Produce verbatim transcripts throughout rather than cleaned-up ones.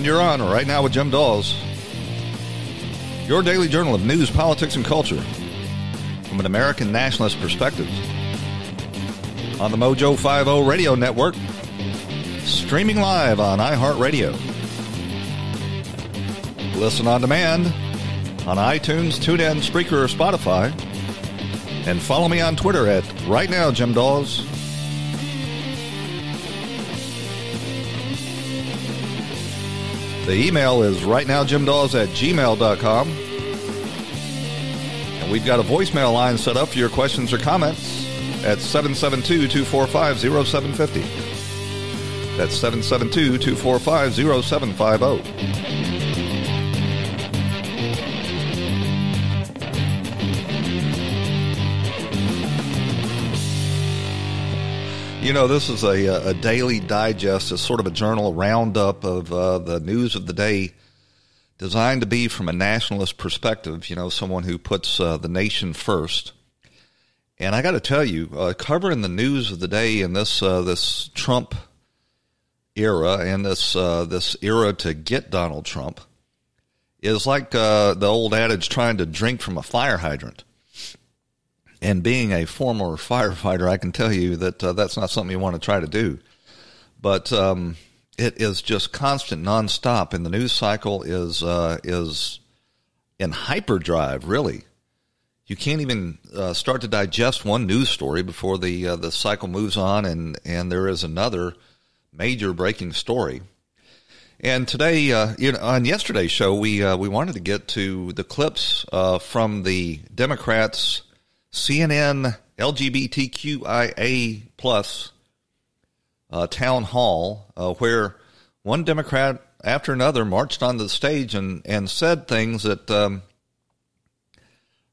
And you're on Right Now with Jim Daws, your daily journal of news, politics, and culture from an American nationalist perspective. On the Mojo five point oh Radio Network, streaming live on iHeartRadio. Listen on demand on iTunes, TuneIn, Spreaker, or Spotify. And follow me on Twitter at rightnowjimdaws. The email is rightnowjimdaws at gmail dot com. And we've got a voicemail line set up for your questions or comments at seven seven two, two four five, zero seven five zero. That's seven seven two, two four five, zero seven five zero. You know, this is a, a daily digest, it's sort of a journal, a roundup of uh, the news of the day, designed to be from a nationalist perspective, you know, someone who puts uh, the nation first. And I got to tell you, uh, covering the news of the day in this uh, this Trump era and this uh, this era to get Donald Trump is like uh, the old adage trying to drink from a fire hydrant. And being a former firefighter, I can tell you that uh, that's not something you want to try to do. But um, it is just constant, nonstop, and the news cycle is uh, is in hyperdrive. Really, you can't even uh, start to digest one news story before the uh, the cycle moves on, and and there is another major breaking story. And today, uh, you know, on yesterday's show, we uh, we wanted to get to the clips uh, from the Democrats. C N N, L G B T Q I A plus uh, town hall, uh, where one Democrat after another marched onto the stage and, and said things that um,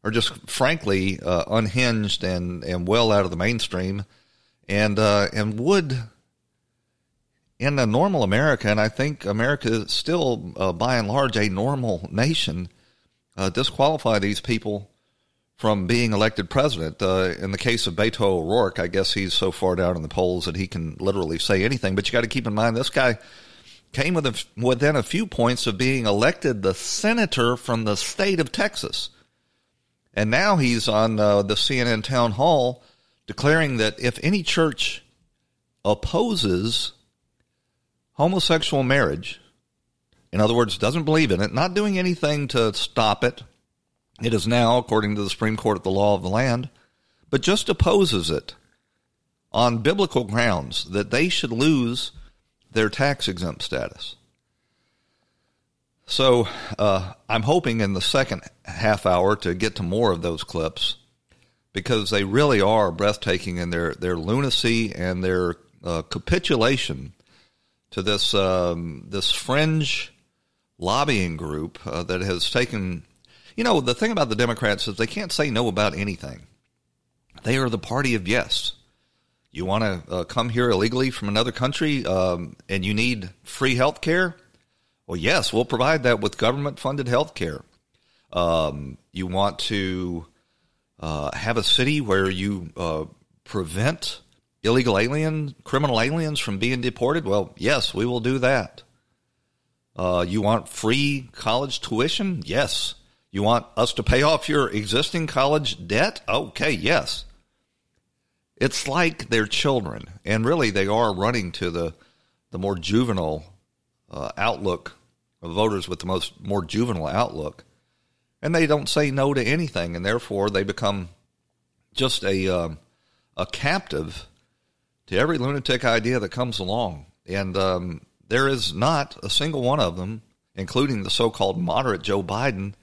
are just frankly uh, unhinged and, and well out of the mainstream, and uh, and would in a normal America, and I think America is still uh, by and large a normal nation, uh, disqualify these people from being elected president. Uh, in the case of Beto O'Rourke, I guess he's so far down in the polls that he can literally say anything. But you got to keep in mind, this guy came within, within a few points of being elected the senator from the state of Texas. And now he's on uh, the C N N town hall declaring that if any church opposes homosexual marriage, in other words, doesn't believe in it, not doing anything to stop it, it is now, according to the Supreme Court, the law of the land, but just opposes it on biblical grounds that they should lose their tax-exempt status. So uh, I'm hoping in the second half hour to get to more of those clips, because they really are breathtaking in their, their lunacy and their uh, capitulation to this, um, this fringe lobbying group uh, that has taken... You know, the thing about the Democrats is they can't say no about anything. They are the party of yes. You want to uh, come here illegally from another country um, and you need free health care? Well, yes, we'll provide that with government-funded health care. Um, you want to uh, have a city where you uh, prevent illegal alien, criminal aliens from being deported? Well, yes, we will do that. Uh, you want free college tuition? Yes. You want us to pay off your existing college debt? Okay, yes. It's like they're children, and really they are running to the the more juvenile uh, outlook, of voters with the most more juvenile outlook, and they don't say no to anything, and therefore they become just a um, a captive to every lunatic idea that comes along, and um, there is not a single one of them, including the so-called moderate Joe Biden,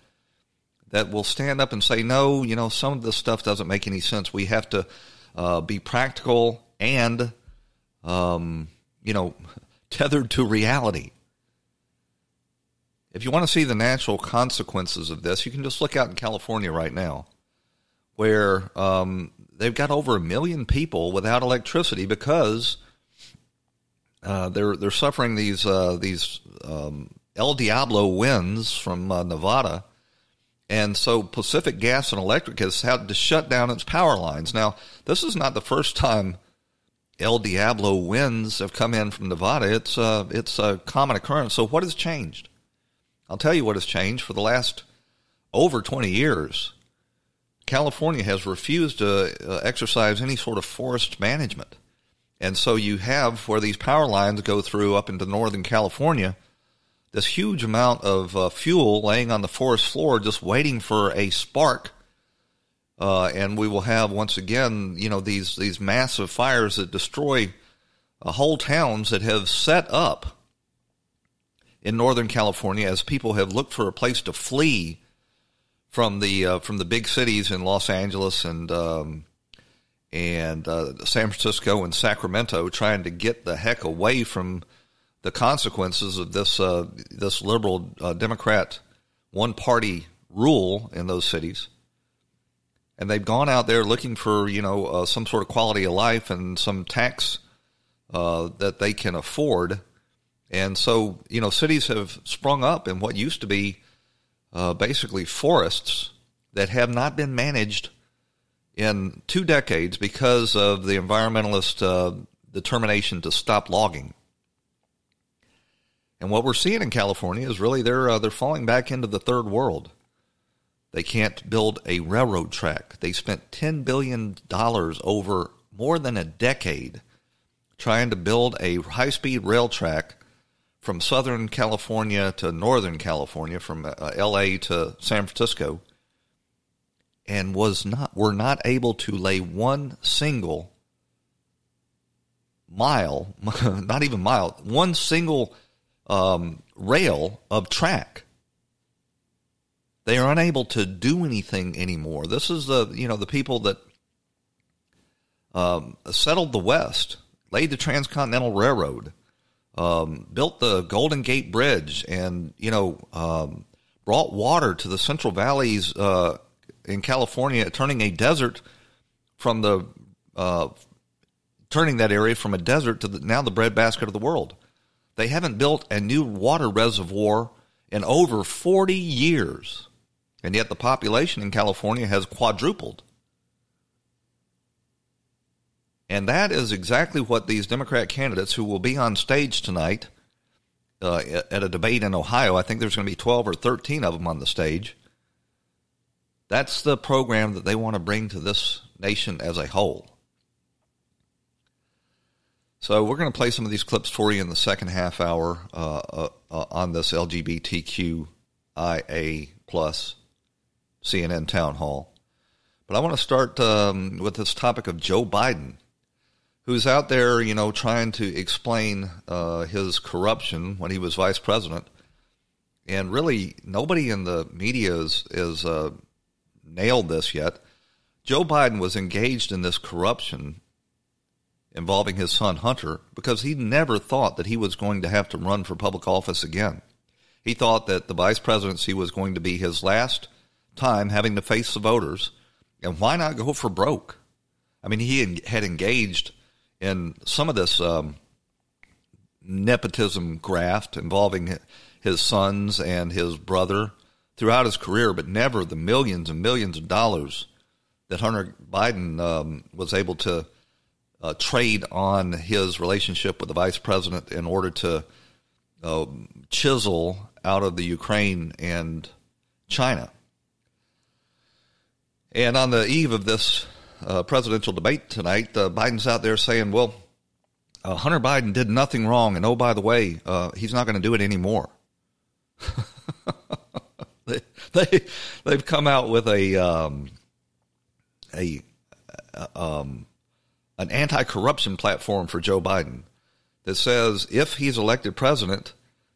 that will stand up and say, no, you know, some of this stuff doesn't make any sense. We have to uh, be practical and, um, you know, tethered to reality. If you want to see the natural consequences of this, you can just look out in California right now, where um, they've got over a million people without electricity because uh, they're they're suffering these uh, these um, El Diablo winds from uh, Nevada. And so Pacific Gas and Electric has had to shut down its power lines. Now, this is not the first time El Diablo winds have come in from Nevada. It's uh, it's a common occurrence. So what has changed? I'll tell you what has changed. For the last over twenty years, California has refused to exercise any sort of forest management. And so you have, where these power lines go through up into northern California, this huge amount of uh, fuel laying on the forest floor just waiting for a spark. Uh, and we will have, once again, you know, these, these massive fires that destroy uh, whole towns that have set up in northern California as people have looked for a place to flee from the uh, from the big cities in Los Angeles and um, and uh, San Francisco and Sacramento, trying to get the heck away from the consequences of this uh, this liberal uh, Democrat one party rule in those cities. And they've gone out there looking for, you know, uh, some sort of quality of life and some tax uh, that they can afford. And so, you know, cities have sprung up in what used to be uh, basically forests that have not been managed in two decades because of the environmentalist uh, determination to stop logging. And what we're seeing in California is really they're uh, they're falling back into the third world. They can't build a railroad track. They spent ten billion dollars over more than a decade trying to build a high-speed rail track from Southern California to Northern California, from uh, L A to San Francisco, and was not were not able to lay one single mile, not even mile, one single um, rail of track. They are unable to do anything anymore. This is the, you know, the people that um, settled the West, laid the Transcontinental Railroad, um, built the Golden Gate Bridge, and, you know, um, brought water to the Central Valleys uh, in California, turning a desert from the, uh, turning that area from a desert to the, now the breadbasket of the world. They haven't built a new water reservoir in over forty years. And yet the population in California has quadrupled. And that is exactly what these Democrat candidates who will be on stage tonight uh, at a debate in Ohio, I think there's going to be twelve or thirteen of them on the stage. That's the program that they want to bring to this nation as a whole. So we're going to play some of these clips for you in the second half hour uh, uh, uh, on this L G B T Q I A plus C N N town hall. But I want to start um, with this topic of Joe Biden, who's out there, you know, trying to explain uh, his corruption when he was vice president. And really, nobody in the media is, is uh, nailed this yet. Joe Biden was engaged in this corruption involving his son Hunter because he never thought that he was going to have to run for public office again. He thought that the vice presidency was going to be his last time having to face the voters, and why not go for broke? I mean, he had engaged in some of this um, nepotism graft involving his sons and his brother throughout his career, but never the millions and millions of dollars that Hunter Biden um, was able to Uh, trade on his relationship with the vice president in order to uh, chisel out of the Ukraine and China. And on the eve of this uh, presidential debate tonight, uh, Biden's out there saying, well, uh, Hunter Biden did nothing wrong, and oh, by the way, uh, he's not going to do it anymore. they, they, they've come out with a um, a... um. an anti-corruption platform for Joe Biden that says if he's elected president,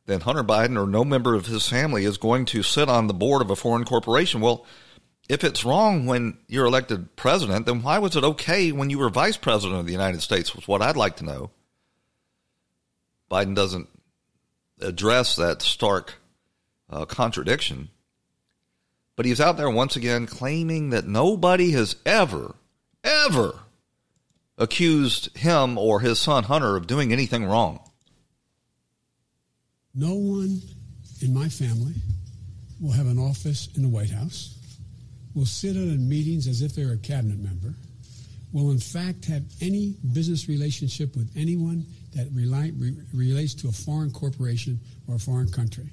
then Hunter Biden or no member of his family is going to sit on the board of a foreign corporation. Well, if it's wrong when you're elected president, then why was it okay when you were vice president of the United States, was what I'd like to know. Biden doesn't address that stark uh, contradiction, but he's out there once again claiming that nobody has ever, ever accused him or his son Hunter of doing anything wrong. No one in my family will have an office in the White House, will sit in meetings as if they're a cabinet member, will in fact have any business relationship with anyone that rely, re, relates to a foreign corporation or a foreign country.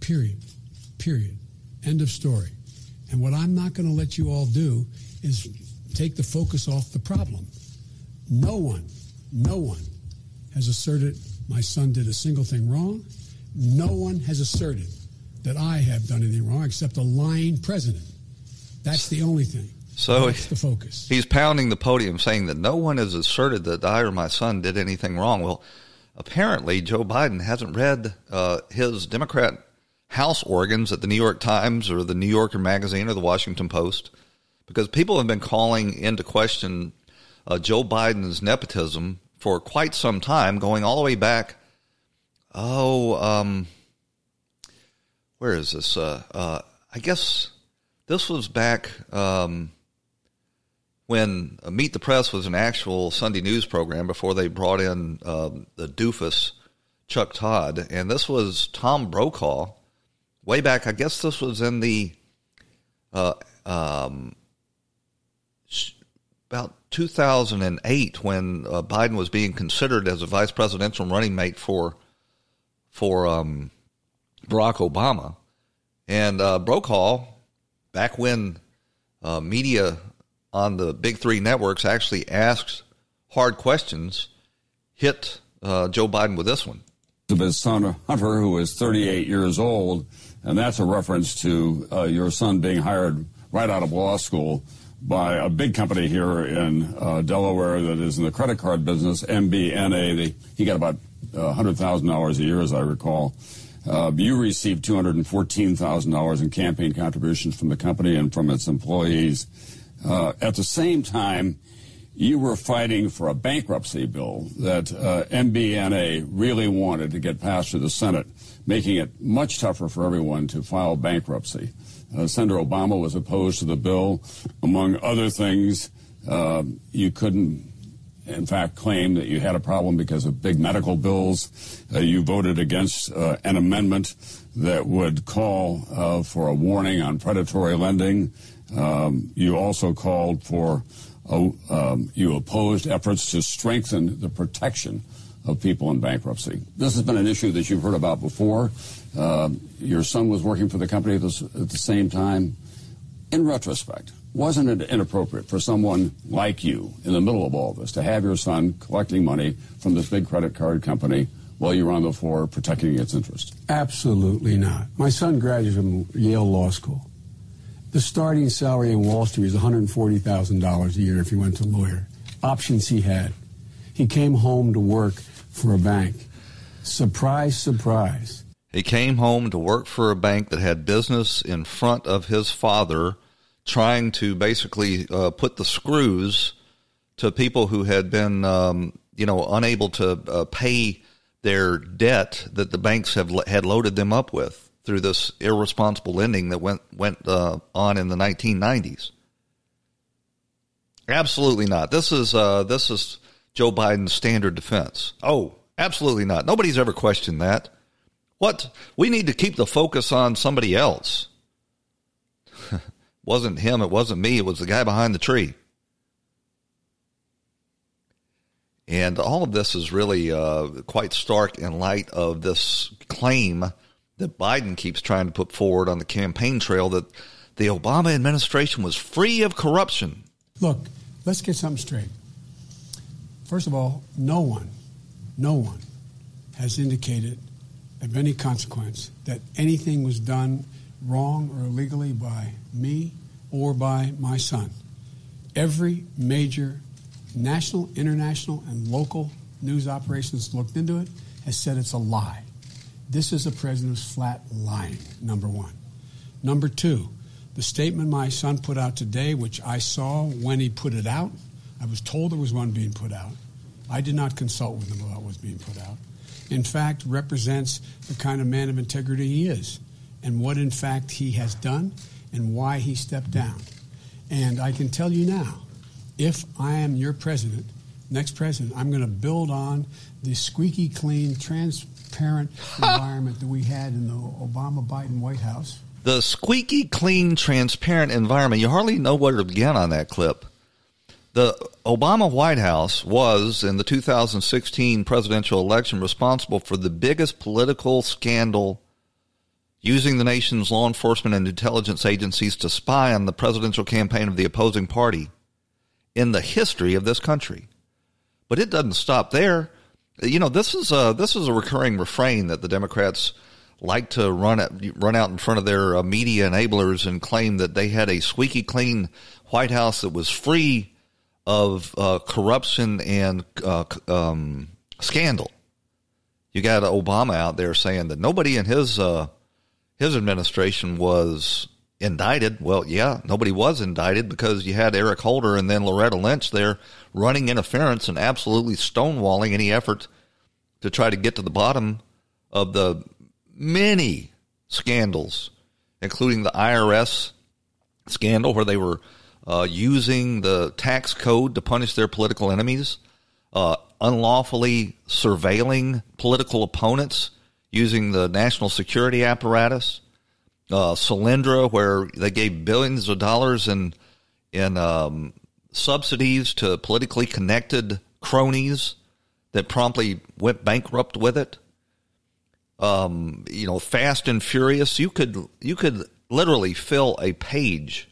Period. Period. End of story. And what I'm not going to let you all do is take the focus off the problem. No one, no one has asserted my son did a single thing wrong. No one has asserted that I have done anything wrong except a lying president. That's the only thing. So that's the focus. He's pounding the podium saying that no one has asserted that I or my son did anything wrong. Well, apparently Joe Biden hasn't read uh, his Democrat house organs at the New York Times or the New Yorker magazine or the Washington Post, because people have been calling into question uh, Joe Biden's nepotism for quite some time, going all the way back. Oh, um, where is this? Uh, uh, I guess this was back um, when Meet the Press was an actual Sunday news program before they brought in um, the doofus Chuck Todd. And this was Tom Brokaw way back. I guess this was in the uh, um, about two thousand eight when uh, Biden was being considered as a vice presidential running mate for for um, Barack Obama. And uh, Brokaw, back when uh, media on the big three networks actually asks hard questions, hit uh, Joe Biden with this one. Of his son, Hunter, who is thirty-eight years old, and that's a reference to uh, your son being hired right out of law school by a big company here in uh, Delaware that is in the credit card business, M B N A. They, he got about uh, one hundred thousand dollars a year, as I recall. Uh, you received two hundred fourteen thousand dollars in campaign contributions from the company and from its employees. Uh, at the same time, you were fighting for a bankruptcy bill that uh, M B N A really wanted to get passed through the Senate, making it much tougher for everyone to file bankruptcy. Uh, Senator Obama was opposed to the bill. Among other things, uh, you couldn't, in fact, claim that you had a problem because of big medical bills. Uh, you voted against uh, an amendment that would call uh, for a warning on predatory lending. Um, you also called for Uh, um, you opposed efforts to strengthen the protection of people in bankruptcy. This has been an issue that you've heard about before. Uh, your son was working for the company at, this, at the same time. In retrospect, wasn't it inappropriate for someone like you in the middle of all this to have your son collecting money from this big credit card company while you're on the floor protecting its interest? Absolutely not. My son graduated from Yale Law School. The starting salary in Wall Street was one hundred forty thousand dollars a year if he went to lawyer. Options he had. He came home to work for a bank. Surprise, surprise. He came home to work for a bank that had business in front of his father, trying to basically uh, put the screws to people who had been, um, you know, unable to uh, pay their debt that the banks have had loaded them up with through this irresponsible lending that went went uh, on in the nineteen nineties. Absolutely not. This is uh, this is Joe Biden's standard defense. Oh, absolutely not. Nobody's ever questioned that. What? We need to keep the focus on somebody else. Wasn't him. It wasn't me. It was the guy behind the tree. And all of this is really uh, quite stark in light of this claim that Biden keeps trying to put forward on the campaign trail that the Obama administration was free of corruption. Look, let's get something straight. First of all, no one, no one has indicated of any consequence that anything was done wrong or illegally by me or by my son. Every major national, international, and local news operations looked into it has said it's a lie. This is a president who's flat lying, number one. Number two, the statement my son put out today, which I saw when he put it out, I was told there was one being put out. I did not consult with him about what was being put out. In fact, represents the kind of man of integrity he is and what, in fact, he has done and why he stepped down. And I can tell you now, if I am your president, next president, I'm going to build on the squeaky clean, transparent, Parent environment that we had in the Obama-Biden White House. The squeaky, clean, transparent environment. You hardly know where to begin on that clip. The Obama White House was, in the two thousand sixteen presidential election, responsible for the biggest political scandal, using the nation's law enforcement and intelligence agencies to spy on the presidential campaign of the opposing party in the history of this country. But it doesn't stop there. You know, this is a, this is a recurring refrain that the Democrats like to run at, run out in front of their uh, media enablers and claim that they had a squeaky clean White House that was free of uh, corruption and uh, um, scandal. You got Obama out there saying that nobody in his uh, his administration was indicted. Well, yeah, nobody was indicted because you had Eric Holder and then Loretta Lynch there running interference and absolutely stonewalling any effort to try to get to the bottom of the many scandals, including the I R S scandal where they were Uh, using the tax code to punish their political enemies, uh, unlawfully surveilling political opponents using the national security apparatus, uh, Solyndra, where they gave billions of dollars in in um, subsidies to politically connected cronies that promptly went bankrupt with it. Um, you know, Fast and Furious. You could you could literally fill a page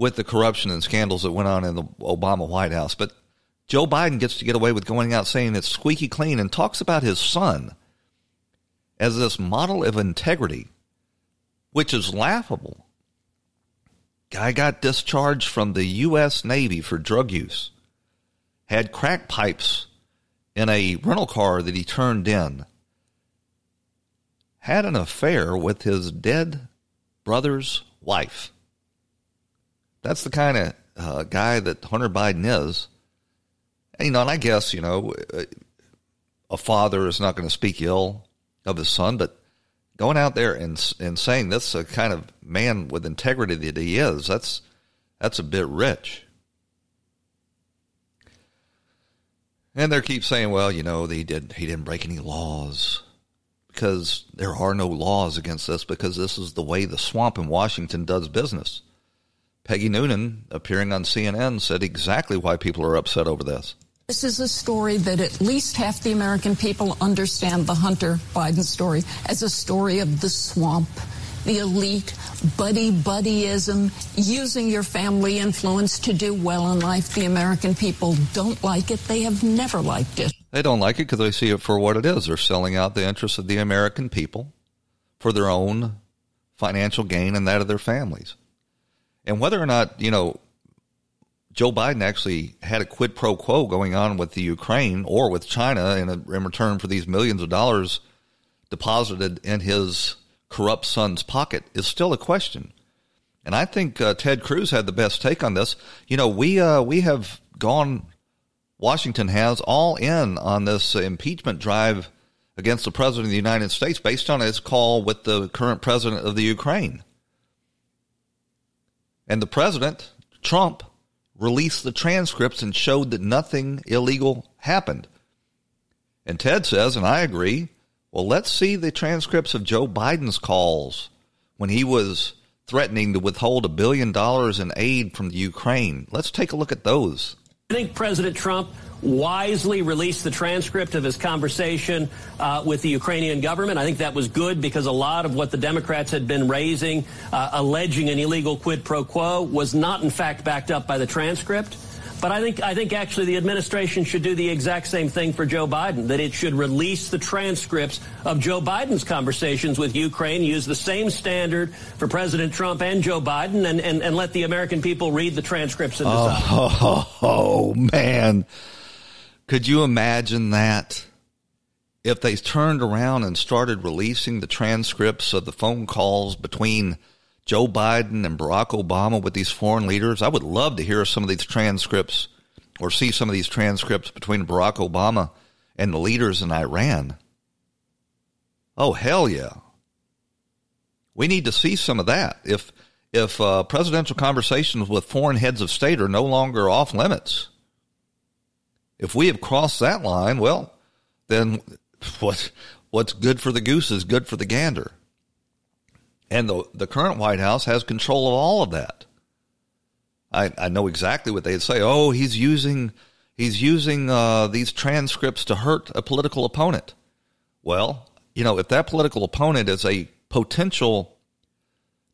with the corruption and scandals that went on in the Obama White House. But Joe Biden gets to get away with going out saying it's squeaky clean and talks about his son as this model of integrity, which is laughable. Guy got discharged from the U S Navy for drug use, had crack pipes in a rental car that he turned in, had an affair with his dead brother's wife. That's the kind of uh, guy that Hunter Biden is. And, you know, and I guess, you know, a father is not going to speak ill of his son, but going out there and and saying that's a kind of man with integrity that he is, that's that's a bit rich. And they keep saying, well, you know, they did, he didn't break any laws because there are no laws against this because this is the way the swamp in Washington does business. Peggy Noonan, appearing on C N N, said exactly why people are upset over this. This is a story that at least half the American people understand, the Hunter Biden story, as a story of the swamp, the elite, buddy-buddyism, using your family influence to do well in life. The American people don't like it. They have never liked it. They don't like it because they see it for what it is. They're selling out the interests of the American people for their own financial gain and that of their families. And whether or not, you know, Joe Biden actually had a quid pro quo going on with the Ukraine or with China in, a, in return for these millions of dollars deposited in his corrupt son's pocket is still a question. And I think uh, Ted Cruz had the best take on this. You know, we uh, we have gone, Washington has, all in on this impeachment drive against the president of the United States based on his call with the current president of the Ukraine. And the president, Trump, released the transcripts and showed that nothing illegal happened. And Ted says, and I agree, well, let's see the transcripts of Joe Biden's calls when he was threatening to withhold a billion dollars in aid from the Ukraine. Let's take a look at those. I think President Trump wisely released the transcript of his conversation uh, with the Ukrainian government. I think that was good because a lot of what the Democrats had been raising, uh, alleging an illegal quid pro quo, was not, in fact, backed up by the transcript. But I think I think actually the administration should do the exact same thing for Joe Biden, that it should release the transcripts of Joe Biden's conversations with Ukraine, use the same standard for President Trump and Joe Biden, and, and, and let the American people read the transcripts and decide. Oh, oh, oh, man. Could you imagine that? If they turned around and started releasing the transcripts of the phone calls between Joe Biden and Barack Obama with these foreign leaders. I would love to hear some of these transcripts or see some of these transcripts between Barack Obama and the leaders in Iran. Oh, hell yeah. We need to see some of that. If if uh, presidential conversations with foreign heads of state are no longer off limits, if we have crossed that line, well, then what, what's good for the goose is good for the gander. And the the current White House has control of all of that. I, I know exactly what they'd say. Oh, he's using he's using uh, these transcripts to hurt a political opponent. Well, you know, if that political opponent is a potential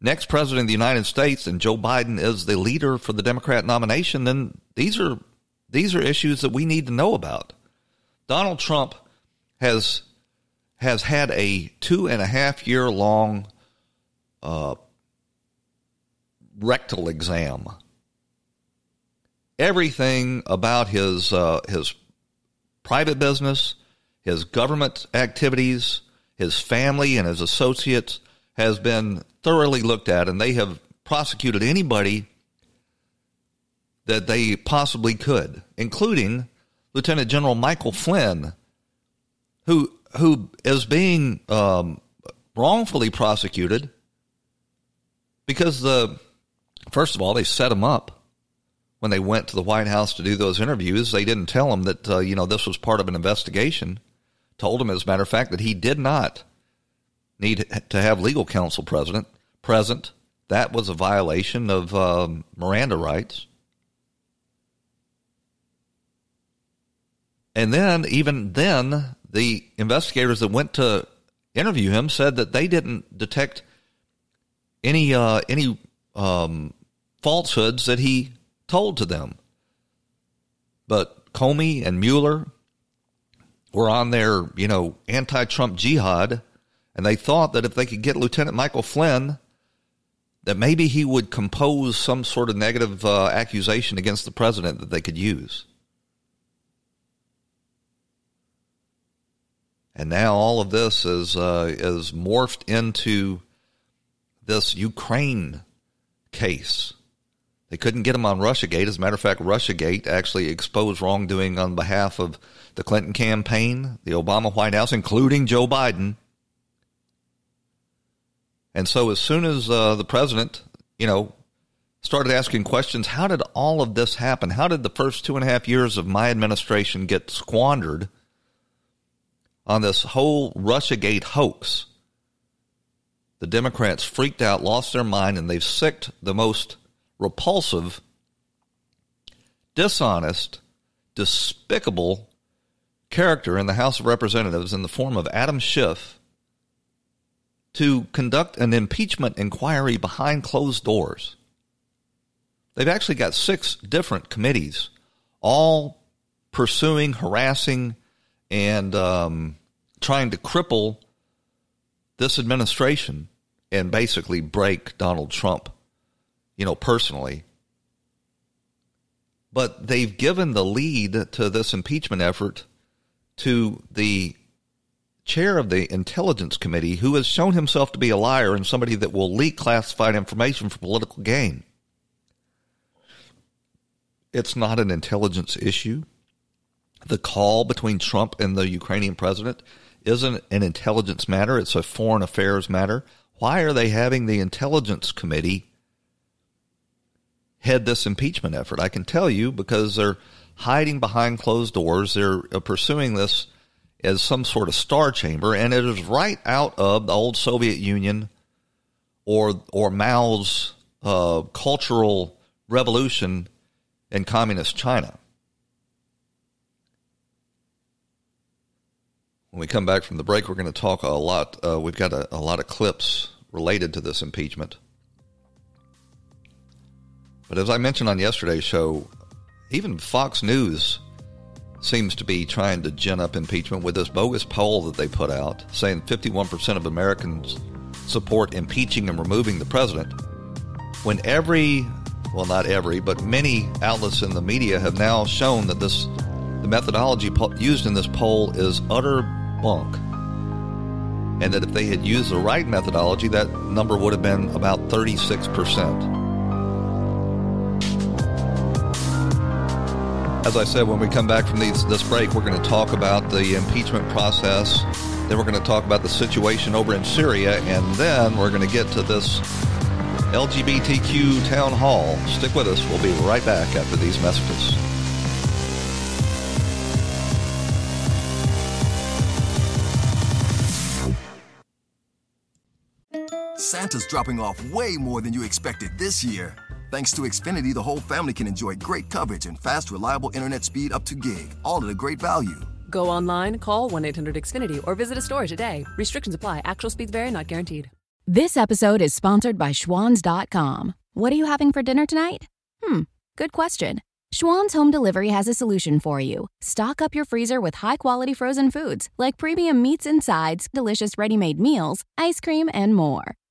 next president of the United States and Joe Biden is the leader for the Democrat nomination, then these are these are issues that we need to know about. Donald Trump has has had a two and a half year long uh, rectal exam. Everything about his uh, his private business, his government activities, his family, and his associates has been thoroughly looked at, and they have prosecuted anybody that they possibly could, including Lieutenant General Michael Flynn, who who is being um, wrongfully prosecuted because the first of all they set him up when they went to the White House to do those interviews. They didn't tell him that uh, you know this was part of an investigation. Told him, as a matter of fact, that he did not need to have legal counsel present. Present. That was a violation of um, Miranda rights. And then, even then, the investigators that went to interview him said that they didn't detect any uh, any um, falsehoods that he told to them. But Comey and Mueller were on their, you know, anti-Trump jihad, and they thought that if they could get Lieutenant Michael Flynn, that maybe he would compose some sort of negative uh, accusation against the president that they could use. And now all of this is uh, is morphed into this Ukraine case. They couldn't get him on Russiagate. As a matter of fact, Russiagate actually exposed wrongdoing on behalf of the Clinton campaign, the Obama White House, including Joe Biden. And so as soon as uh, the president, you know, started asking questions, how did all of this happen? How did the first two and a half years of my administration get squandered on this whole Russiagate hoax? The Democrats freaked out, lost their mind, and they've sicked the most repulsive, dishonest, despicable character in the House of Representatives in the form of Adam Schiff to conduct an impeachment inquiry behind closed doors. They've actually got six different committees, all pursuing, harassing, and um, trying to cripple this administration and basically break Donald Trump, you know, personally. But they've given the lead to this impeachment effort to the chair of the Intelligence Committee, who has shown himself to be a liar and somebody that will leak classified information for political gain. It's not an intelligence issue. The call between Trump and the Ukrainian president isn't an intelligence matter. It's a foreign affairs matter. Why are they having the Intelligence Committee head this impeachment effort? I can tell you, because they're hiding behind closed doors. They're pursuing this as some sort of star chamber, and it is right out of the old Soviet Union or or Mao's uh, Cultural Revolution in communist China. When we come back from the break, we're going to talk a lot. Uh, we've got a, a lot of clips related to this impeachment. But as I mentioned on yesterday's show, even Fox News seems to be trying to gin up impeachment with this bogus poll that they put out saying fifty-one percent of Americans support impeaching and removing the president, when every, well, not every, but many outlets in the media have now shown that this the methodology used in this poll is utter bunk, and that if they had used the right methodology, that number would have been about thirty-six percent. As I said, when we come back from these, this break, we're going to talk about the impeachment process, then we're going to talk about the situation over in Syria, and then we're going to get to this L G B T Q town hall. Stick with us. We'll be right back after these messages. Santa's dropping off way more than you expected this year. Thanks to Xfinity, the whole family can enjoy great coverage and fast, reliable internet speed up to gig, all at a great value. Go online, call one eight hundred X Finity, or visit a store today. Restrictions apply. Actual speeds vary, not guaranteed. This episode is sponsored by Schwans dot com. What are you having for dinner tonight? Hmm, good question. Schwann's Home Delivery has a solution for you. Stock up your freezer with high-quality frozen foods like premium meats and sides, delicious ready-made meals, ice cream, and more.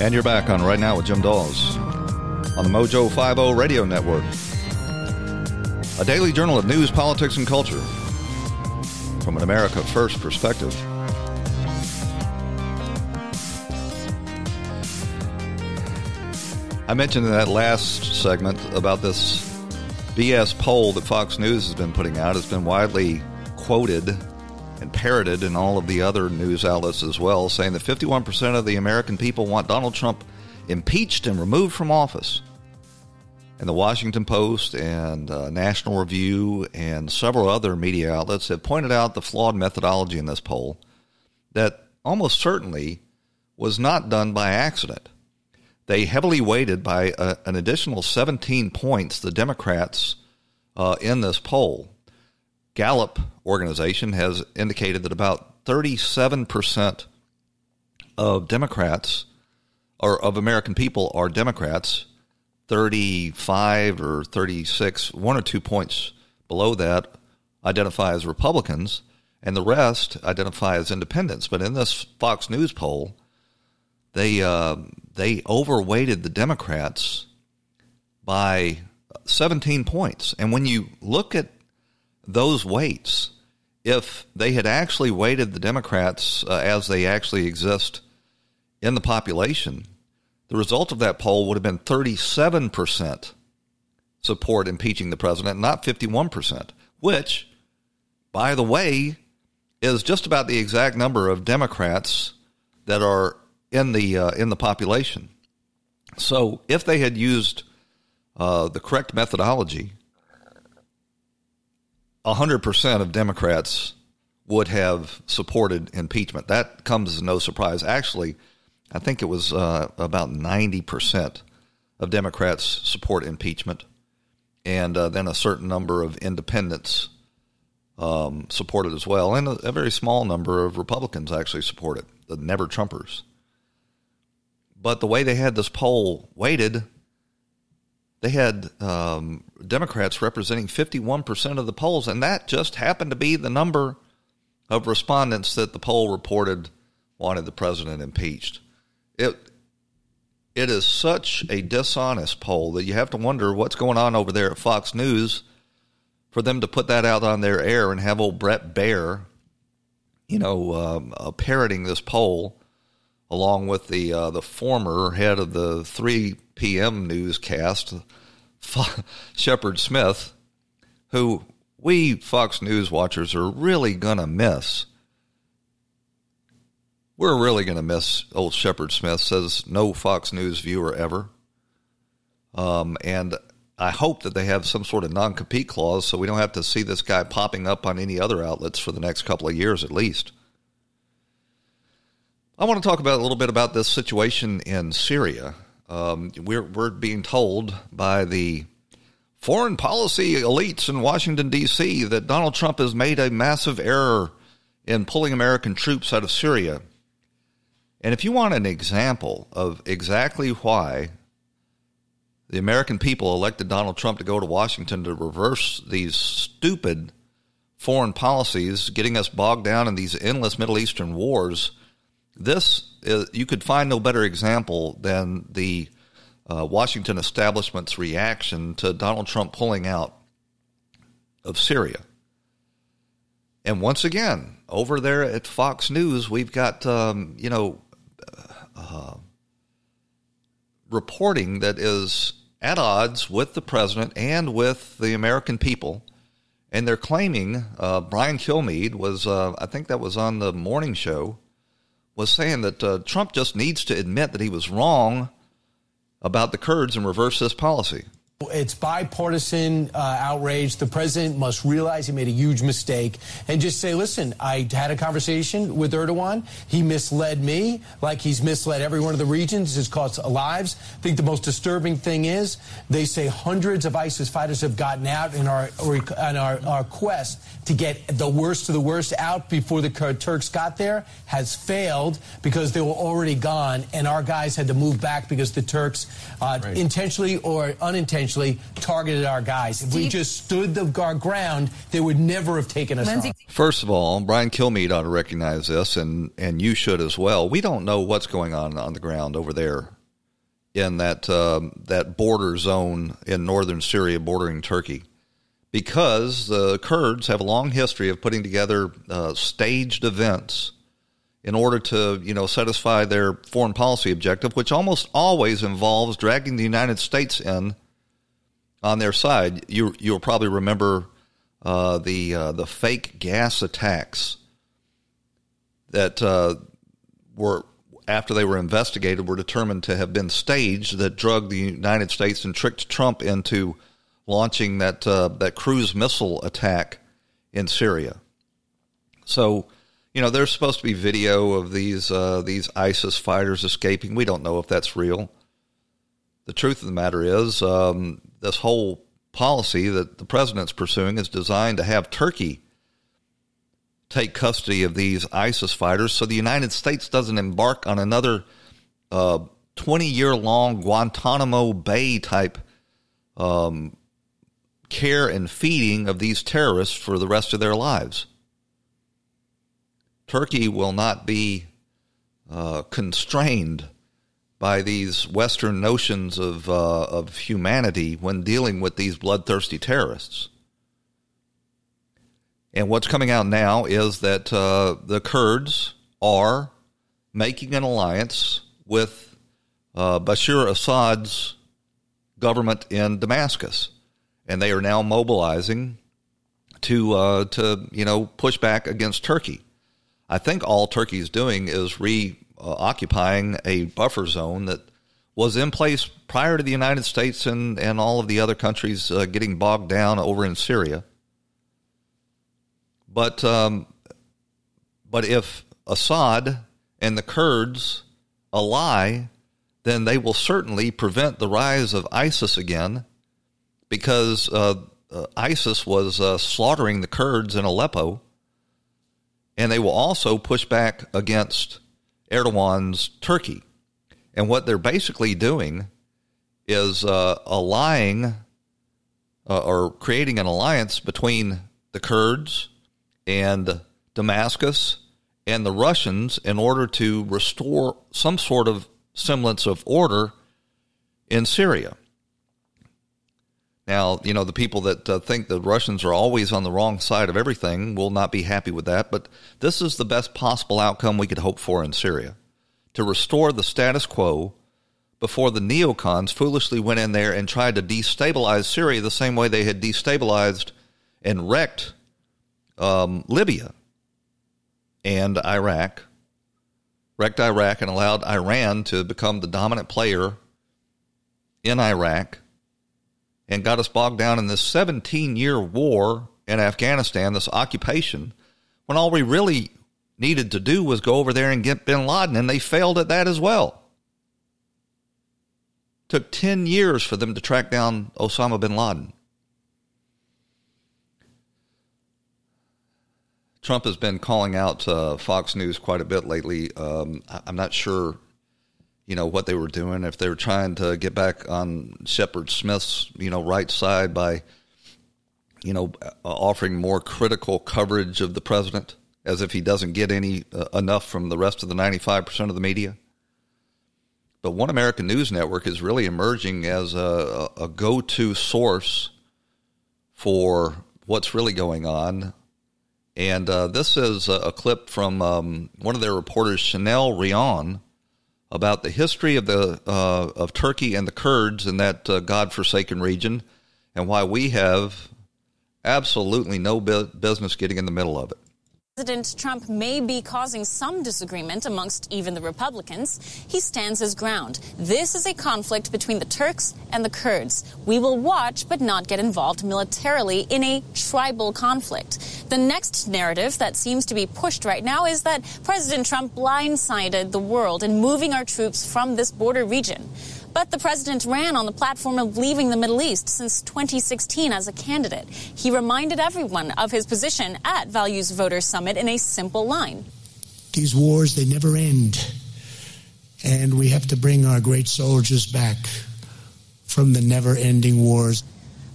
And you're back on Right Now with Jim Daws on the Mojo five oh Radio Network, a daily journal of news, politics, and culture from an America First perspective. I mentioned in that last segment about this B S poll that Fox News has been putting out. It's been widely quoted and parroted in all of the other news outlets as well, saying that fifty-one percent of the American people want Donald Trump impeached and removed from office. And the Washington Post and uh, National Review and several other media outlets have pointed out the flawed methodology in this poll that almost certainly was not done by accident. They heavily weighted by a, an additional seventeen points, the Democrats uh, in this poll. Gallup organization has indicated that about thirty-seven percent of Democrats, or of American people, are Democrats, thirty-five or thirty-six, one or two points below that, identify as Republicans, and the rest identify as independents. But in this Fox News poll, They uh, they overweighted the Democrats by seventeen points. And when you look at those weights, if they had actually weighted the Democrats uh, as they actually exist in the population, the result of that poll would have been thirty-seven percent support impeaching the president, not fifty-one percent, which, by the way, is just about the exact number of Democrats that are in the uh, in the population. So if they had used uh, the correct methodology, one hundred percent of Democrats would have supported impeachment. That comes as no surprise. Actually, I think it was uh, about ninety percent of Democrats support impeachment, and uh, then a certain number of independents um, support it as well, and a, a very small number of Republicans actually support it, the Never Trumpers. But the way they had this poll weighted, they had um, Democrats representing fifty-one percent of the polls, and that just happened to be the number of respondents that the poll reported wanted the president impeached. It it is such a dishonest poll that you have to wonder what's going on over there at Fox News for them to put that out on their air and have old Brett Baer, you know, um, uh, parroting this poll, along with the uh, the former head of the three p.m. newscast, F- Shepard Smith, who we Fox News watchers are really going to miss. We're really going to miss old Shepard Smith, says no Fox News viewer ever. Um, and I hope that they have some sort of non-compete clause so we don't have to see this guy popping up on any other outlets for the next couple of years at least. I want to talk about a little bit about this situation in Syria. Um, we're, we're being told by the foreign policy elites in Washington, D C that Donald Trump has made a massive error in pulling American troops out of Syria. And if you want an example of exactly why the American people elected Donald Trump to go to Washington to reverse these stupid foreign policies, getting us bogged down in these endless Middle Eastern wars, This, is, you could find no better example than the uh, Washington establishment's reaction to Donald Trump pulling out of Syria. And once again, over there at Fox News, we've got, um, you know, uh, reporting that is at odds with the president and with the American people. And they're claiming uh, Brian Kilmeade was, uh, I think that was on the morning show, was saying that uh, Trump just needs to admit that he was wrong about the Kurds and reverse this policy. It's bipartisan uh, outrage. The president must realize he made a huge mistake and just say, listen, I had a conversation with Erdogan. He misled me like he's misled every one of the regions. It's cost lives. I think the most disturbing thing is they say hundreds of ISIS fighters have gotten out in our in our, our quest to get the worst of the worst out before the Turks got there has failed because they were already gone. And our guys had to move back because the Turks uh, right. intentionally or unintentionally targeted our guys. If we just stood the ground, they would never have taken us on. First of all, Brian Kilmeade ought to recognize this, and, and you should as well. We don't know what's going on on the ground over there in that um, that border zone in northern Syria bordering Turkey, because the Kurds have a long history of putting together uh, staged events in order to, you know, satisfy their foreign policy objective, which almost always involves dragging the United States in on their side. You, you'll probably remember uh, the uh, the fake gas attacks that uh, were, after they were investigated, were determined to have been staged, that drugged the United States and tricked Trump into launching that uh, that cruise missile attack in Syria. So, you know, there's supposed to be video of these uh, these ISIS fighters escaping. We don't know if that's real. The truth of the matter is, um, this whole policy that the president's pursuing is designed to have Turkey take custody of these ISIS fighters so the United States doesn't embark on another uh, twenty-year-long Guantanamo Bay-type um, care and feeding of these terrorists for the rest of their lives. Turkey will not be uh, constrained by these Western notions of uh, of humanity when dealing with these bloodthirsty terrorists. And what's coming out now is that uh, the Kurds are making an alliance with uh, Bashar Assad's government in Damascus, and they are now mobilizing to uh, to you know push back against Turkey. I think all Turkey is doing is re. Uh, occupying a buffer zone that was in place prior to the United States and, and all of the other countries uh, getting bogged down over in Syria. But um, but if Assad and the Kurds ally, then they will certainly prevent the rise of ISIS again, because uh, uh, ISIS was uh, slaughtering the Kurds in Aleppo, and they will also push back against Erdogan's Turkey. And what they're basically doing is uh, allying uh, or creating an alliance between the Kurds and Damascus and the Russians in order to restore some sort of semblance of order in Syria. Now, you know, the people that uh, think the Russians are always on the wrong side of everything will not be happy with that, but this is the best possible outcome we could hope for in Syria, to restore the status quo before the neocons foolishly went in there and tried to destabilize Syria the same way they had destabilized and wrecked um, Libya and Iraq, wrecked Iraq and allowed Iran to become the dominant player in Iraq, and got us bogged down in this seventeen-year war in Afghanistan, this occupation, when all we really needed to do was go over there and get bin Laden, and they failed at that as well. Took ten years for them to track down Osama bin Laden. Trump has been calling out uh, Fox News quite a bit lately. Um, I'm not sure you know, what they were doing, if they were trying to get back on Shepard Smith's, you know, right side by, you know, offering more critical coverage of the president, as if he doesn't get any uh, enough from the rest of the ninety-five percent of the media. But One American News Network is really emerging as a, a go-to source for what's really going on. And uh, this is a clip from um, one of their reporters, Chanel Rion, about the history of the uh, of Turkey and the Kurds in that uh, godforsaken region, and why we have absolutely no bu- business getting in the middle of it. President Trump may be causing some disagreement amongst even the Republicans. He stands his ground. This is a conflict between the Turks and the Kurds. We will watch but not get involved militarily in a tribal conflict. The next narrative that seems to be pushed right now is that President Trump blindsided the world in moving our troops from this border region. But the president ran on the platform of leaving the Middle East since twenty sixteen as a candidate. He reminded everyone of his position at Values Voters Summit in a simple line. These wars, they never end. And we have to bring our great soldiers back from the never-ending wars.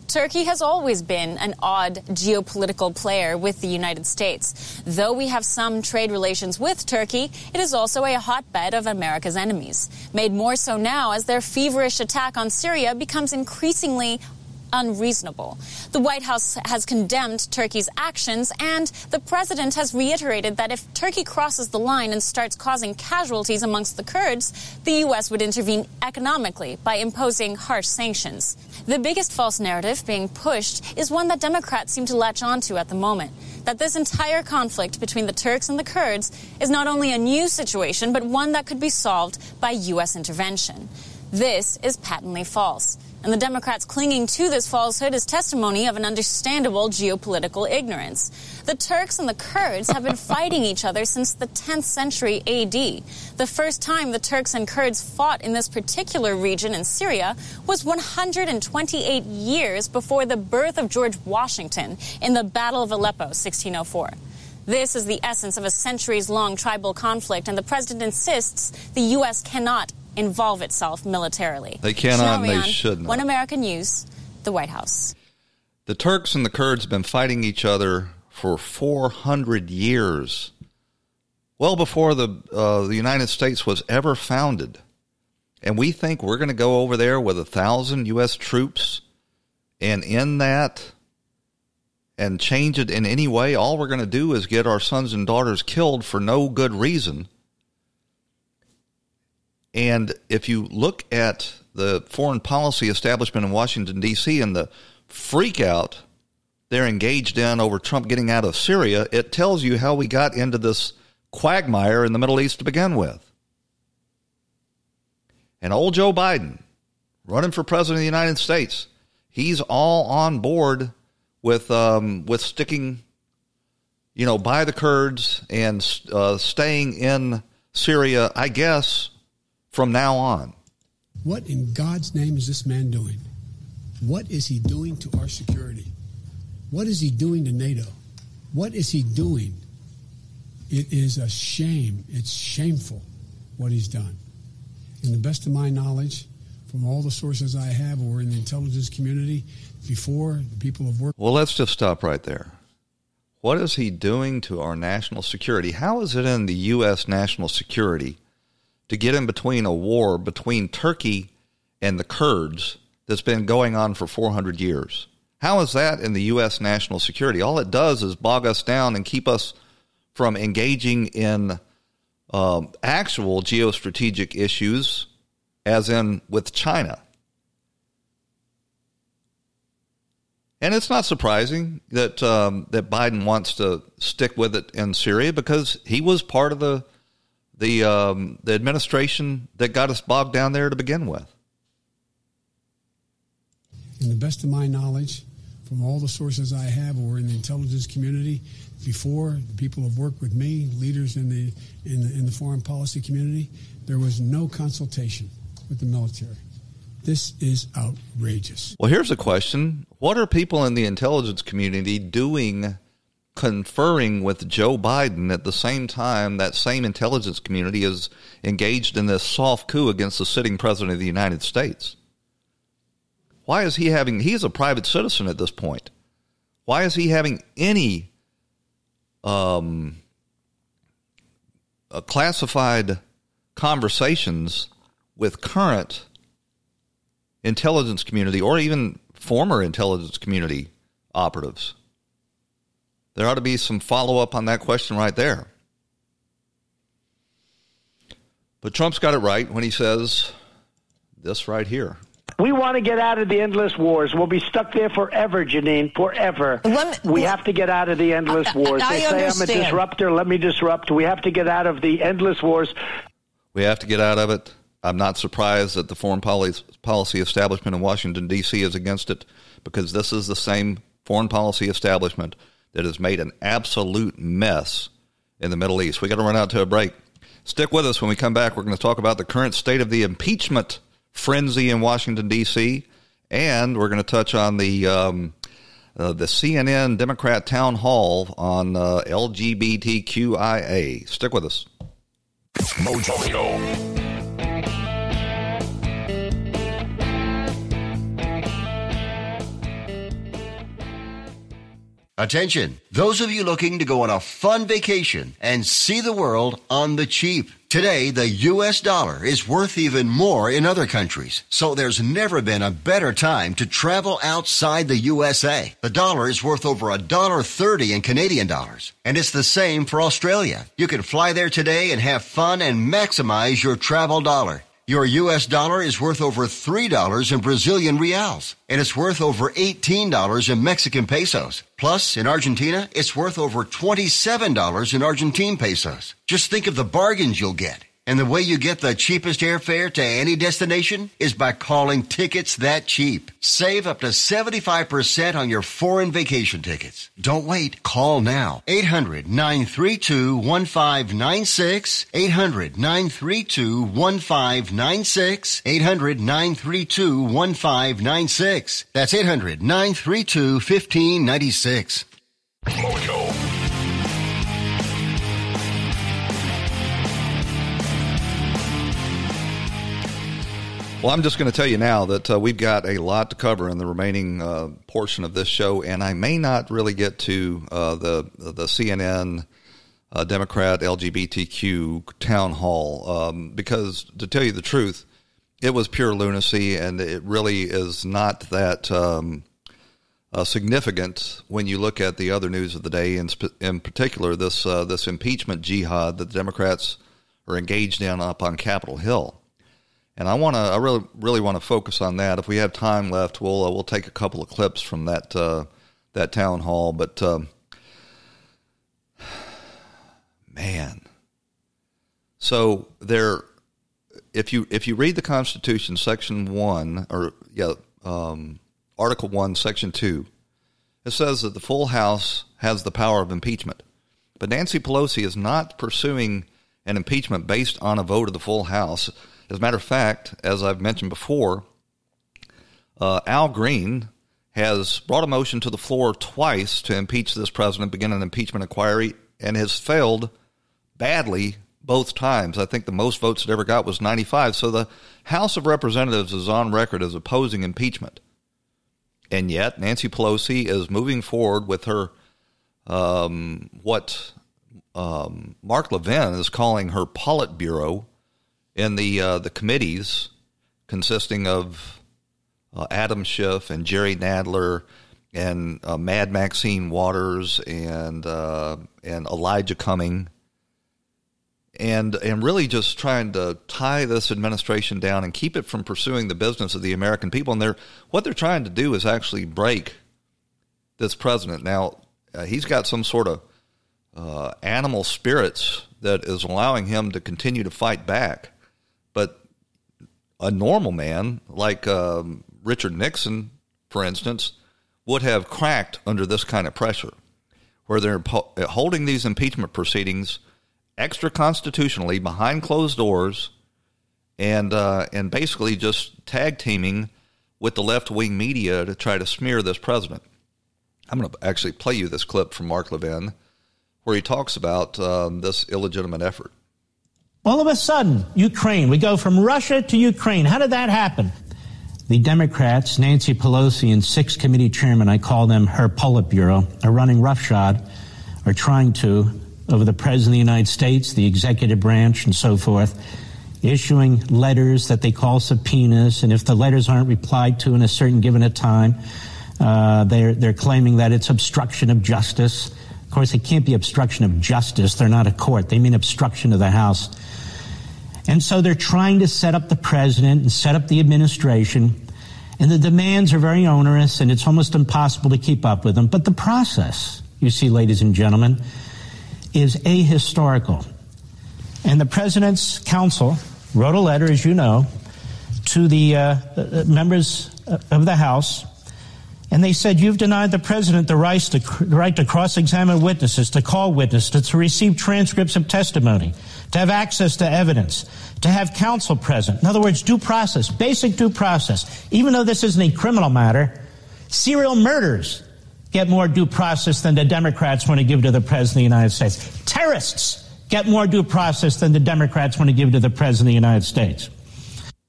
Turkey has always been an odd geopolitical player with the United States. Though we have some trade relations with Turkey, it is also a hotbed of America's enemies, made more so now as their feverish attack on Syria becomes increasingly unreasonable. The White House has condemned Turkey's actions, and the president has reiterated that if Turkey crosses the line and starts causing casualties amongst the Kurds, the U S would intervene economically by imposing harsh sanctions. The biggest false narrative being pushed is one that Democrats seem to latch onto at the moment, that this entire conflict between the Turks and the Kurds is not only a new situation, but one that could be solved by U S intervention. This is patently false. And the Democrats clinging to this falsehood is testimony of an understandable geopolitical ignorance. The Turks and the Kurds have been fighting each other since the tenth century A D. The first time the Turks and Kurds fought in this particular region in Syria was one hundred twenty-eight years before the birth of George Washington in the Battle of Aleppo, sixteen oh four. This is the essence of a centuries-long tribal conflict, and the president insists the U S cannot involve itself militarily. They cannot and they should not. One American News, the White House. The Turks and the Kurds have been fighting each other for four hundred years, well before the uh, the United States was ever founded. And we think we're going to go over there with a thousand U S troops and end that and change it in any way. All we're going to do is get our sons and daughters killed for no good reason. And if you look at the foreign policy establishment in Washington, D C and the freak out they're engaged in over Trump getting out of Syria, it tells you how we got into this quagmire in the Middle East to begin with. And old Joe Biden, running for president of the United States, he's all on board with um, with sticking, you know, by the Kurds and uh, staying in Syria, I guess, from now on. What in God's name is this man doing? What is he doing to our security? What is he doing to NATO? What is he doing? It is a shame. It's shameful what he's done. And the best of my knowledge, from all the sources I have or in the intelligence community, before the people have worked... Well, let's just stop right there. What is he doing to our national security? How is it in the U S national security to get in between a war between Turkey and the Kurds that's been going on for four hundred years. How is that in the U S national security? All it does is bog us down and keep us from engaging in um, actual geostrategic issues, as in with China. And it's not surprising that um, that Biden wants to stick with it in Syria, because he was part of the The um, the administration that got us bogged down there to begin with. In the best of my knowledge, from all the sources I have or in the intelligence community, before the people have worked with me, leaders in the in the, in the foreign policy community, there was no consultation with the military. This is outrageous. Well, here's a question. What are people in the intelligence community doing conferring with Joe Biden at the same time that same intelligence community is engaged in this soft coup against the sitting president of the United States? Why is he having, he's a private citizen at this point. Why is he having any um, uh, classified conversations with current intelligence community or even former intelligence community operatives? There ought to be some follow-up on that question right there. But Trump's got it right when he says this right here. We want to get out of the endless wars. We'll be stuck there forever, Janine, forever. Let me, we have to get out of the endless I, wars. I, I they say understand. I'm a disruptor. Let me disrupt. We have to get out of the endless wars. We have to get out of it. I'm not surprised that the foreign policy establishment in Washington, D C is against it, because this is the same foreign policy establishment that has made an absolute mess in the Middle East. We got to run out to a break. Stick with us. When we come back, we're going to talk about the current state of the impeachment frenzy in Washington, D C, and we're going to touch on the um, uh, the C N N Democrat town hall on uh, L G B T Q I A. Stick with us. Mojo. Attention, those of you looking to go on a fun vacation and see the world on the cheap. Today, the U S dollar is worth even more in other countries, so there's never been a better time to travel outside the U S A. The dollar is worth over one dollar thirty in Canadian dollars, and it's the same for Australia. You can fly there today and have fun and maximize your travel dollar. Your U S dollar is worth over three dollars in Brazilian reals, and it's worth over eighteen dollars in Mexican pesos. Plus, in Argentina, it's worth over twenty-seven dollars in Argentine pesos. Just think of the bargains you'll get. And the way you get the cheapest airfare to any destination is by calling Tickets That Cheap. Save up to seventy-five percent on your foreign vacation tickets. Don't wait. Call now. eight hundred nine three two one five nine six. eight hundred nine three two one five nine six. eight hundred nine three two one five nine six. That's eight hundred nine three two one five nine six. Mojo. Well, I'm just going to tell you now that uh, we've got a lot to cover in the remaining uh, portion of this show, and I may not really get to uh, the the C N N uh, Democrat L G B T Q town hall um, because, to tell you the truth, it was pure lunacy, and it really is not that um, uh, significant when you look at the other news of the day, and in, in particular this uh, this impeachment jihad that the Democrats are engaged in up on Capitol Hill. And I want to, I really, really want to focus on that. If we have time left, we'll, uh, we'll take a couple of clips from that, uh, that town hall. But, um, man, so there, if you, if you read the Constitution, section one, or yeah, um, article one, section two, it says that the full House has the power of impeachment, but Nancy Pelosi is not pursuing an impeachment based on a vote of the full House. As a matter of fact, as I've mentioned before, uh, Al Green has brought a motion to the floor twice to impeach this president, begin an impeachment inquiry, and has failed badly both times. I think the most votes it ever got was ninety-five. So the House of Representatives is on record as opposing impeachment. And yet Nancy Pelosi is moving forward with her um, what um, Mark Levin is calling her Politburo, in the uh, the committees consisting of uh, Adam Schiff and Jerry Nadler and uh, Mad Maxine Waters and uh, and Elijah Cumming, and and really just trying to tie this administration down and keep it from pursuing the business of the American people. And they're what they're trying to do is actually break this president. Now uh, he's got some sort of uh, animal spirits that is allowing him to continue to fight back. But a normal man like um, Richard Nixon, for instance, would have cracked under this kind of pressure, where they're po- holding these impeachment proceedings extra-constitutionally behind closed doors and uh, and basically just tag-teaming with the left-wing media to try to smear this president. I'm going to actually play you this clip from Mark Levin where he talks about um, this illegitimate effort. All of a sudden, Ukraine, we go from Russia to Ukraine. How did that happen? The Democrats, Nancy Pelosi and six committee chairmen, I call them her Politburo, are running roughshod, are trying to, over the President of the United States, the executive branch and so forth, issuing letters that they call subpoenas. And if the letters aren't replied to in a certain given a time, uh, they're, they're claiming that it's obstruction of justice. Of course, it can't be obstruction of justice. They're not a court. They mean obstruction of the House. And so they're trying to set up the president and set up the administration. And the demands are very onerous, and it's almost impossible to keep up with them. But the process, you see, ladies and gentlemen, is ahistorical. And the president's counsel wrote a letter, as you know, to the uh, members of the House. And they said, you've denied the president the right to, the right to cross-examine witnesses, to call witnesses, to receive transcripts of testimony, to have access to evidence, to have counsel present. In other words, due process, basic due process. Even though this isn't a criminal matter, serial murders get more due process than the Democrats want to give to the president of the United States. Terrorists get more due process than the Democrats want to give to the president of the United States.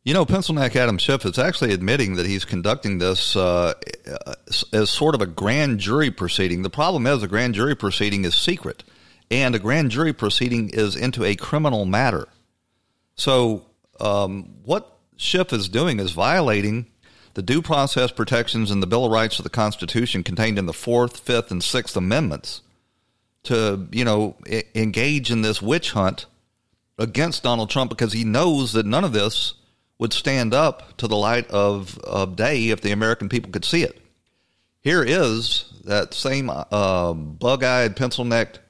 You know, pencil neck Adam Schiff is actually admitting that he's conducting this uh, as sort of a grand jury proceeding. The problem is a grand jury proceeding is secret, and a grand jury proceeding is into a criminal matter. So um, what Schiff is doing is violating the due process protections in the Bill of Rights of the Constitution contained in the Fourth, Fifth, and Sixth Amendments to, you know, I- engage in this witch hunt against Donald Trump, because he knows that none of this would stand up to the light of, of day if the American people could see it. Here is that same uh, bug-eyed, pencil-necked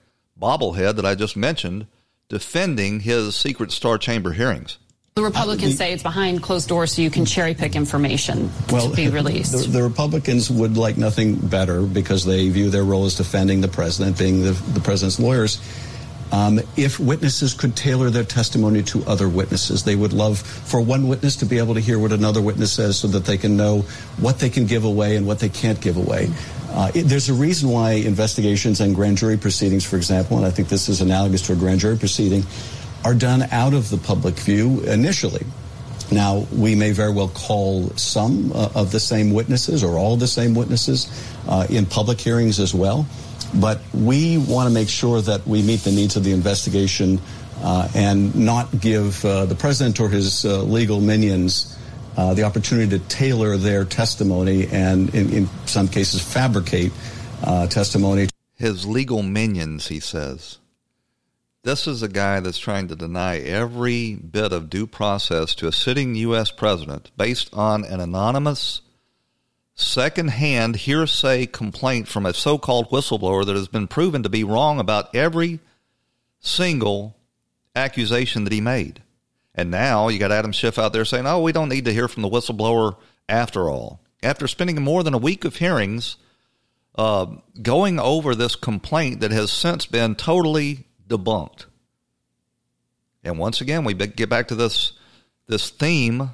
bobblehead that I just mentioned defending his secret star chamber hearings. The Republicans uh, the, say it's behind closed doors so you can cherry-pick information well, to be released. The, the Republicans would like nothing better, because they view their role as defending the president, being the, the president's lawyers. Um, if witnesses could tailor their testimony to other witnesses, they would love for one witness to be able to hear what another witness says so that they can know what they can give away and what they can't give away. Uh, it, there's a reason why investigations and grand jury proceedings, for example, and I think this is analogous to a grand jury proceeding, are done out of the public view initially. Now, we may very well call some uh, of the same witnesses or all the same witnesses uh, in public hearings as well. But we want to make sure that we meet the needs of the investigation uh, and not give uh, the president or his uh, legal minions uh, the opportunity to tailor their testimony and, in, in some cases, fabricate uh, testimony. His legal minions, he says. This is a guy that's trying to deny every bit of due process to a sitting U S president based on an anonymous second-hand hearsay complaint from a so-called whistleblower that has been proven to be wrong about every single accusation that he made. And now you got Adam Schiff out there saying, oh, we don't need to hear from the whistleblower after all. After spending more than a week of hearings uh, going over this complaint that has since been totally debunked. And once again, we get back to this this theme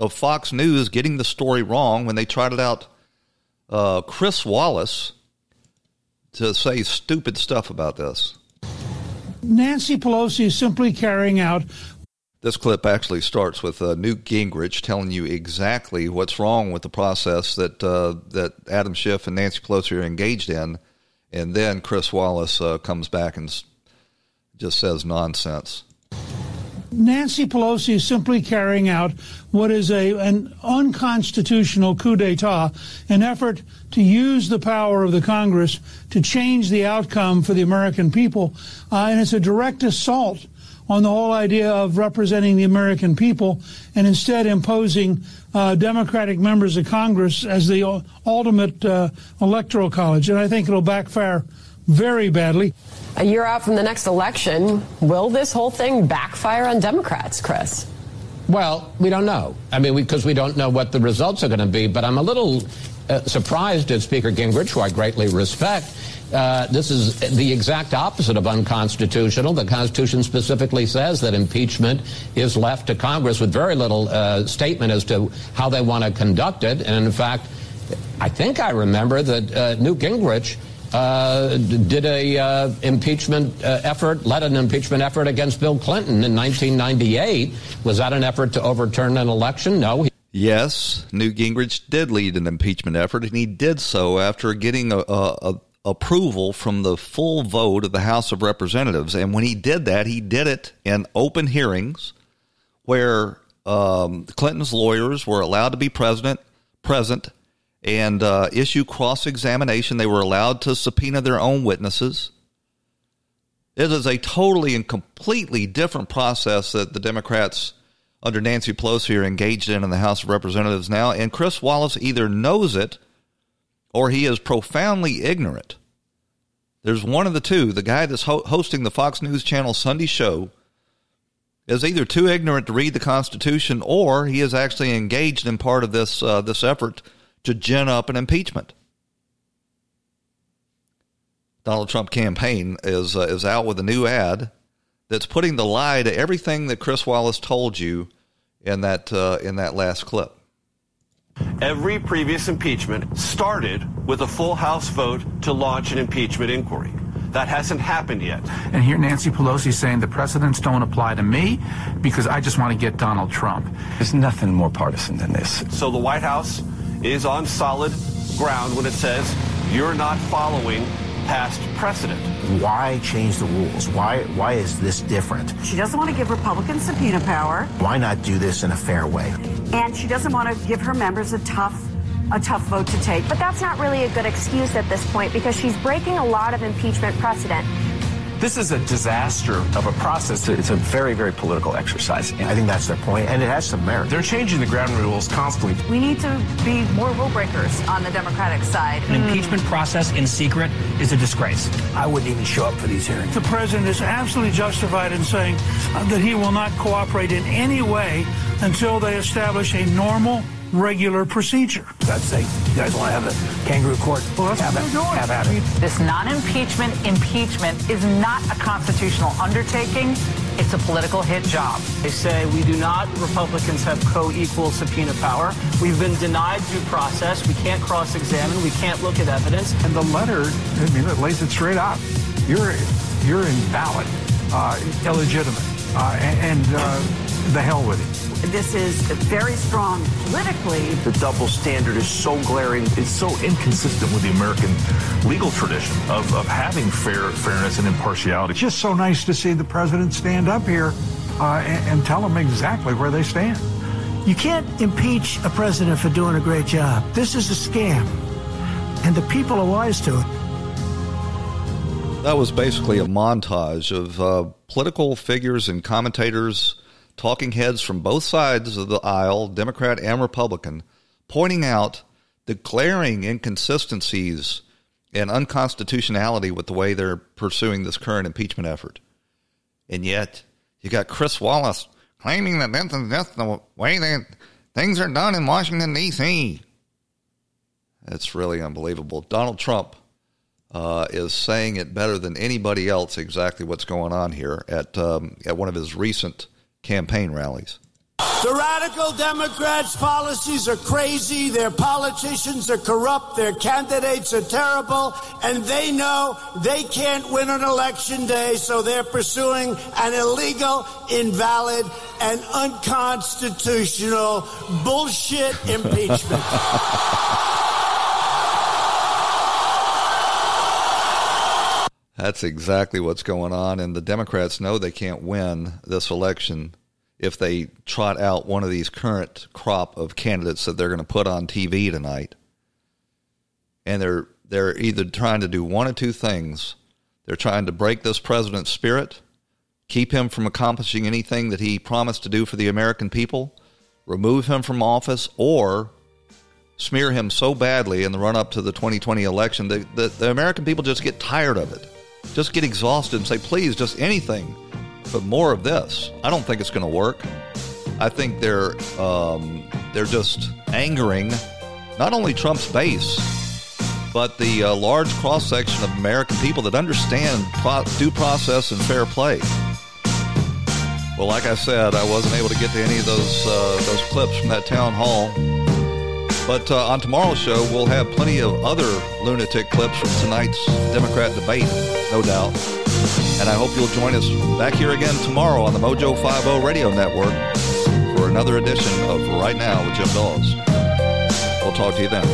of Fox News getting the story wrong when they trotted out uh, Chris Wallace to say stupid stuff about this. Nancy Pelosi is simply carrying out. This clip actually starts with uh, Newt Gingrich telling you exactly what's wrong with the process that uh, that Adam Schiff and Nancy Pelosi are engaged in. And then Chris Wallace uh, comes back and just says nonsense. Nancy Pelosi is simply carrying out what is a an unconstitutional coup d'etat, an effort to use the power of the Congress to change the outcome for the American people. Uh, and it's a direct assault on the whole idea of representing the American people, and instead imposing uh, Democratic members of Congress as the ultimate uh, electoral college. And I think it'll backfire very badly. A year out from the next election, will this whole thing backfire on Democrats, Chris? Well, we don't know. I mean, because we, we don't know what the results are going to be. But I'm a little uh, surprised at Speaker Gingrich, who I greatly respect. Uh, this is the exact opposite of unconstitutional. The Constitution specifically says that impeachment is left to Congress with very little uh, statement as to how they want to conduct it. And in fact, I think I remember that uh, Newt Gingrich Uh, did a uh, impeachment uh, effort, led an impeachment effort against Bill Clinton in nineteen ninety-eight. Was that an effort to overturn an election? No. Yes, Newt Gingrich did lead an impeachment effort, and he did so after getting a, a, a approval from the full vote of the House of Representatives. And when he did that, he did it in open hearings where um, Clinton's lawyers were allowed to be president, present, and uh, issue cross-examination. They were allowed to subpoena their own witnesses. It is a totally and completely different process that the Democrats under Nancy Pelosi are engaged in in the House of Representatives now. And Chris Wallace either knows it or he is profoundly ignorant. There's one of the two. The guy that's ho- hosting the Fox News Channel Sunday show is either too ignorant to read the Constitution or he is actually engaged in part of this uh, this effort to gin up an impeachment. Donald Trump campaign is uh, is out with a new ad that's putting the lie to everything that Chris Wallace told you in that uh, in that last clip. Every previous impeachment started with a full House vote to launch an impeachment inquiry. That hasn't happened yet. And here Nancy Pelosi saying the precedents don't apply to me because I just want to get Donald Trump. There's nothing more partisan than this. So the White House is on solid ground when it says you're not following past precedent. Why change the rules? Why why is this different? She doesn't want to give Republicans subpoena power. Why not do this in a fair way? And she doesn't want to give her members a tough a tough vote to take. But that's not really a good excuse at this point because she's breaking a lot of impeachment precedent. This is a disaster of a process. It's a very, very political exercise. And I think that's their point, and it has some merit. They're changing the ground rules constantly. We need to be more rule breakers on the Democratic side. An mm. impeachment process in secret is a disgrace. I wouldn't even show up for these hearings. The president is absolutely justified in saying that he will not cooperate in any way until they establish a normal, regular procedure. God's sake, you guys want to have a kangaroo court? Well, that's have what they're doing. Have at it. This non-impeachment impeachment is not a constitutional undertaking. It's a political hit job. They say we do not, Republicans have co-equal subpoena power. We've been denied due process. We can't cross-examine. We can't look at evidence. And the letter, I mean, it lays it straight out. You're, you're invalid, uh, illegitimate, uh, and uh, the hell with it. This is very strong politically. The double standard is so glaring. It's so inconsistent with the American legal tradition of, of having fair fairness and impartiality. It's just so nice to see the president stand up here uh, and, and tell them exactly where they stand. You can't impeach a president for doing a great job. This is a scam, and the people are wise to it. That was basically a montage of uh, political figures and commentators, talking heads from both sides of the aisle, Democrat and Republican, pointing out, declaring inconsistencies and unconstitutionality with the way they're pursuing this current impeachment effort. And yet, you got Chris Wallace claiming that that's the way that things are done in Washington, D C That's really unbelievable. Donald Trump Uh, is saying it better than anybody else exactly what's going on here at um, at one of his recent campaign rallies. The radical Democrats' policies are crazy, their politicians are corrupt, their candidates are terrible, and they know they can't win on election day, so they're pursuing an illegal, invalid, and unconstitutional bullshit impeachment. That's exactly what's going on, and the Democrats know they can't win this election if they trot out one of these current crop of candidates that they're going to put on T V tonight. And they're they're either trying to do one or two things. They're trying to break this president's spirit, keep him from accomplishing anything that he promised to do for the American people, remove him from office, or smear him so badly in the run-up to the twenty twenty election that the, the American people just get tired of it. Just get exhausted and say, please, just anything, but more of this. I don't think it's going to work. I think they're um, they're just angering not only Trump's base, but the uh, large cross-section of American people that understand pro- due process and fair play. Well, like I said, I wasn't able to get to any of those uh, those clips from that town hall. But uh, on tomorrow's show, we'll have plenty of other lunatic clips from tonight's Democrat debate, no doubt. And I hope you'll join us back here again tomorrow on the Mojo five oh Radio Network for another edition of Right Now with Jim Daws. We'll talk to you then.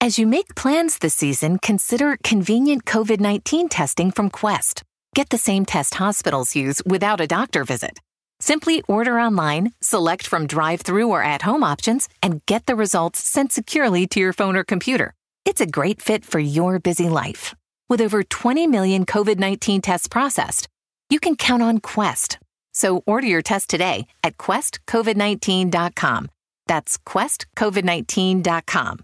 As you make plans this season, consider convenient covid nineteen testing from Quest. Get the same test hospitals use without a doctor visit. Simply order online, select from drive-thru or at-home options, and get the results sent securely to your phone or computer. It's a great fit for your busy life. With over twenty million covid nineteen tests processed, you can count on Quest. So order your test today at quest covid nineteen dot com. That's quest covid nineteen dot com.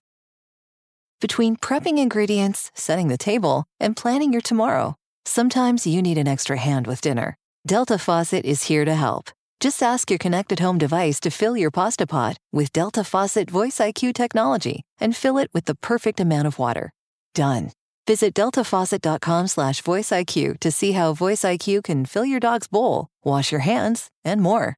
Between prepping ingredients, setting the table, and planning your tomorrow, sometimes you need an extra hand with dinner. Delta Faucet is here to help. Just ask your connected home device to fill your pasta pot with Delta Faucet Voice I Q technology and fill it with the perfect amount of water. Done. Visit delta faucet dot com slash voice I Q to see how Voice I Q can fill your dog's bowl, wash your hands, and more.